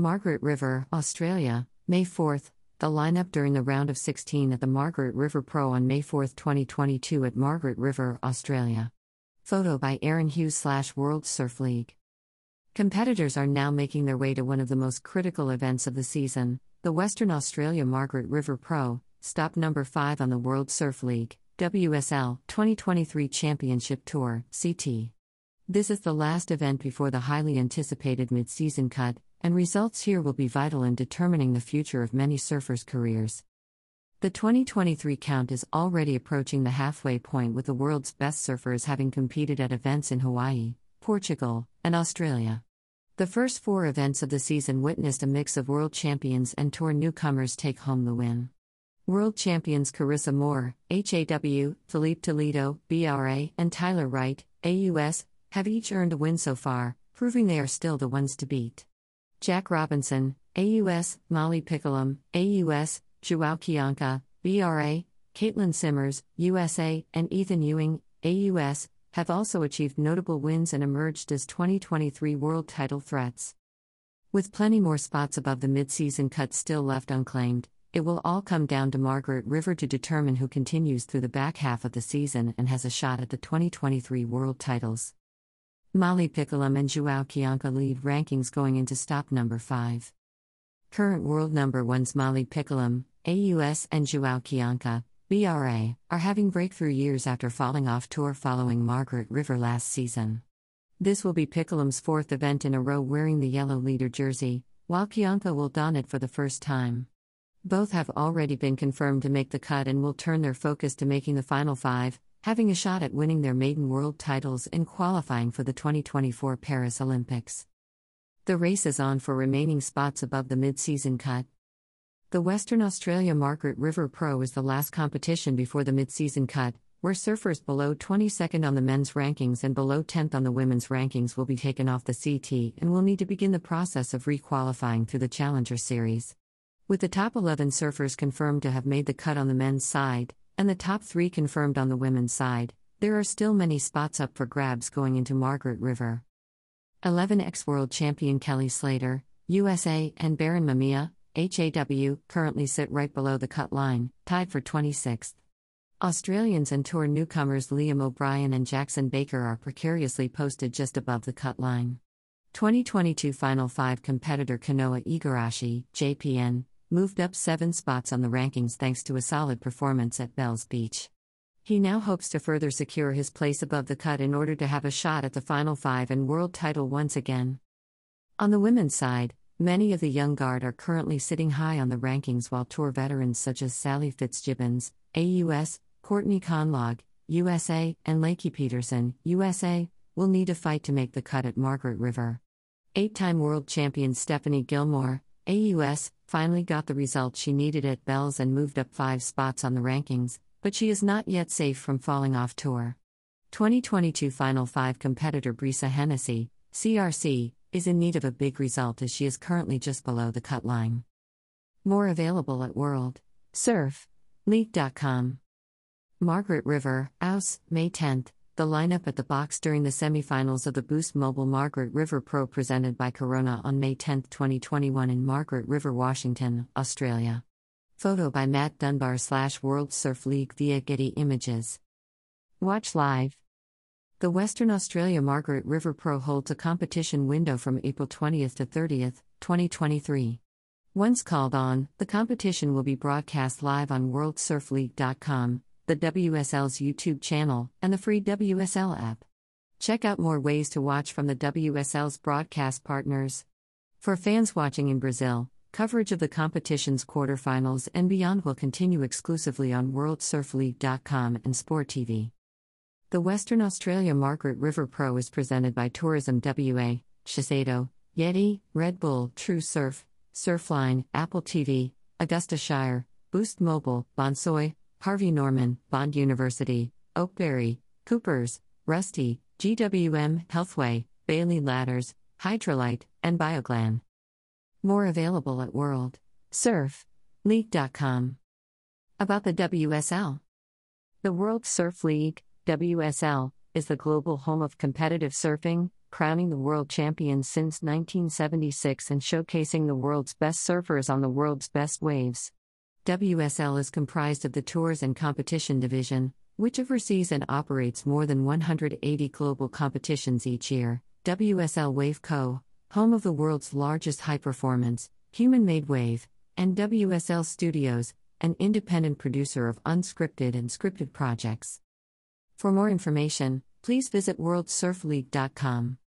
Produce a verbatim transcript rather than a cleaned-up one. Margaret River, Australia, May fourth, the lineup during the round of sixteen at the Margaret River Pro on May fourth, twenty twenty-two at Margaret River, Australia. Photo by Aaron Hughes slash World Surf League. Competitors are now making their way to one of the most critical events of the season, the Western Australia Margaret River Pro, stop number five on the World Surf League, W S L, twenty twenty-three Championship Tour, C T. This is the last event before the highly anticipated mid-season cut, and results here will be vital in determining the future of many surfers' careers. The twenty twenty-three count is already approaching the halfway point, with the world's best surfers having competed at events in Hawaii, Portugal, and Australia. The first four events of the season witnessed a mix of world champions and tour newcomers take home the win. World champions Carissa Moore, H A W, Felipe Toledo, B R A, and Tyler Wright, A U S, have each earned a win so far, proving they are still the ones to beat. Jack Robinson, A U S, Molly Picklum, A U S, João Chianca, B R A, Caitlin Simmers, U S A, and Ethan Ewing, A U S, have also achieved notable wins and emerged as twenty twenty-three world title threats. With plenty more spots above the mid-season cut still left unclaimed, it will all come down to Margaret River to determine who continues through the back half of the season and has a shot at the twenty twenty-three world titles. Molly Picklum and João Chianca lead rankings going into stop number five. Current world number ones Molly Picklum, A U S, and João Chianca, B R A, are having breakthrough years after falling off tour following Margaret River last season. This will be Picklum's fourth event in a row wearing the yellow leader jersey, while Chianca will don it for the first time. Both have already been confirmed to make the cut and will turn their focus to making the final five, having a shot at winning their maiden world titles and qualifying for the twenty twenty-four Paris Olympics. The race is on for remaining spots above the mid-season cut. The Western Australia Margaret River Pro is the last competition before the mid-season cut, where surfers below twenty-second on the men's rankings and below tenth on the women's rankings will be taken off the C T and will need to begin the process of re-qualifying through the Challenger Series. With the top eleven surfers confirmed to have made the cut on the men's side, and the top three confirmed on the women's side, there are still many spots up for grabs going into Margaret River. eleven X World Champion Kelly Slater, U S A, and Baron Mamiya, H A W, currently sit right below the cut line, tied for twenty-sixth. Australians and tour newcomers Liam O'Brien and Jackson Baker are precariously posted just above the cut line. twenty twenty-two Final Five competitor Kanoa Igarashi, J P N, moved up seven spots on the rankings thanks to a solid performance at Bells Beach. He now hopes to further secure his place above the cut in order to have a shot at the Final Five and world title once again. On the women's side, many of the young guard are currently sitting high on the rankings, while tour veterans such as Sally Fitzgibbons, A U S, Courtney Conlogue, U S A, and Lakey Peterson, U S A, will need a fight to make the cut at Margaret River. Eight-time world champion Stephanie Gilmore, A U S, finally got the result she needed at Bells and moved up five spots on the rankings, but she is not yet safe from falling off tour. twenty twenty-two Final Five competitor Brisa Hennessy, C R C, is in need of a big result as she is currently just below the cut line. More available at World Surf League dot com. Margaret River, Aus, May tenth, the lineup at the box during the semi-finals of the Boost Mobile Margaret River Pro presented by Corona on May tenth, twenty twenty-one in Margaret River, Washington, Australia. Photo by Matt Dunbar slash World Surf League via Getty Images. Watch live. The Western Australia Margaret River Pro holds a competition window from April twentieth to thirtieth, twenty twenty-three. Once called on, the competition will be broadcast live on World Surf League dot com, the W S L's YouTube channel, and the free W S L app. Check out more ways to watch from the W S L's broadcast partners. For fans watching in Brazil, coverage of the competition's quarterfinals and beyond will continue exclusively on World Surf League dot com and Sport T V. The Western Australia Margaret River Pro is presented by Tourism W A, Shiseido, Yeti, Red Bull, True Surf, Surfline, Apple T V, Augusta Shire, Boost Mobile, Bonsoy, Harvey Norman, Bond University, Oakberry, Coopers, Rusty, G W M, Healthway, Bailey Ladders, Hydrolite, and Bioglan. More available at World Surf League dot com. About the W S L. The World Surf League, W S L, is the global home of competitive surfing, crowning the world champions since nineteen seventy-six and showcasing the world's best surfers on the world's best waves. W S L is comprised of the Tours and Competition Division, which oversees and operates more than one hundred eighty global competitions each year. W S L Wave Co., home of the world's largest high-performance, human-made wave, and W S L Studios, an independent producer of unscripted and scripted projects. For more information, please visit world surf league dot com.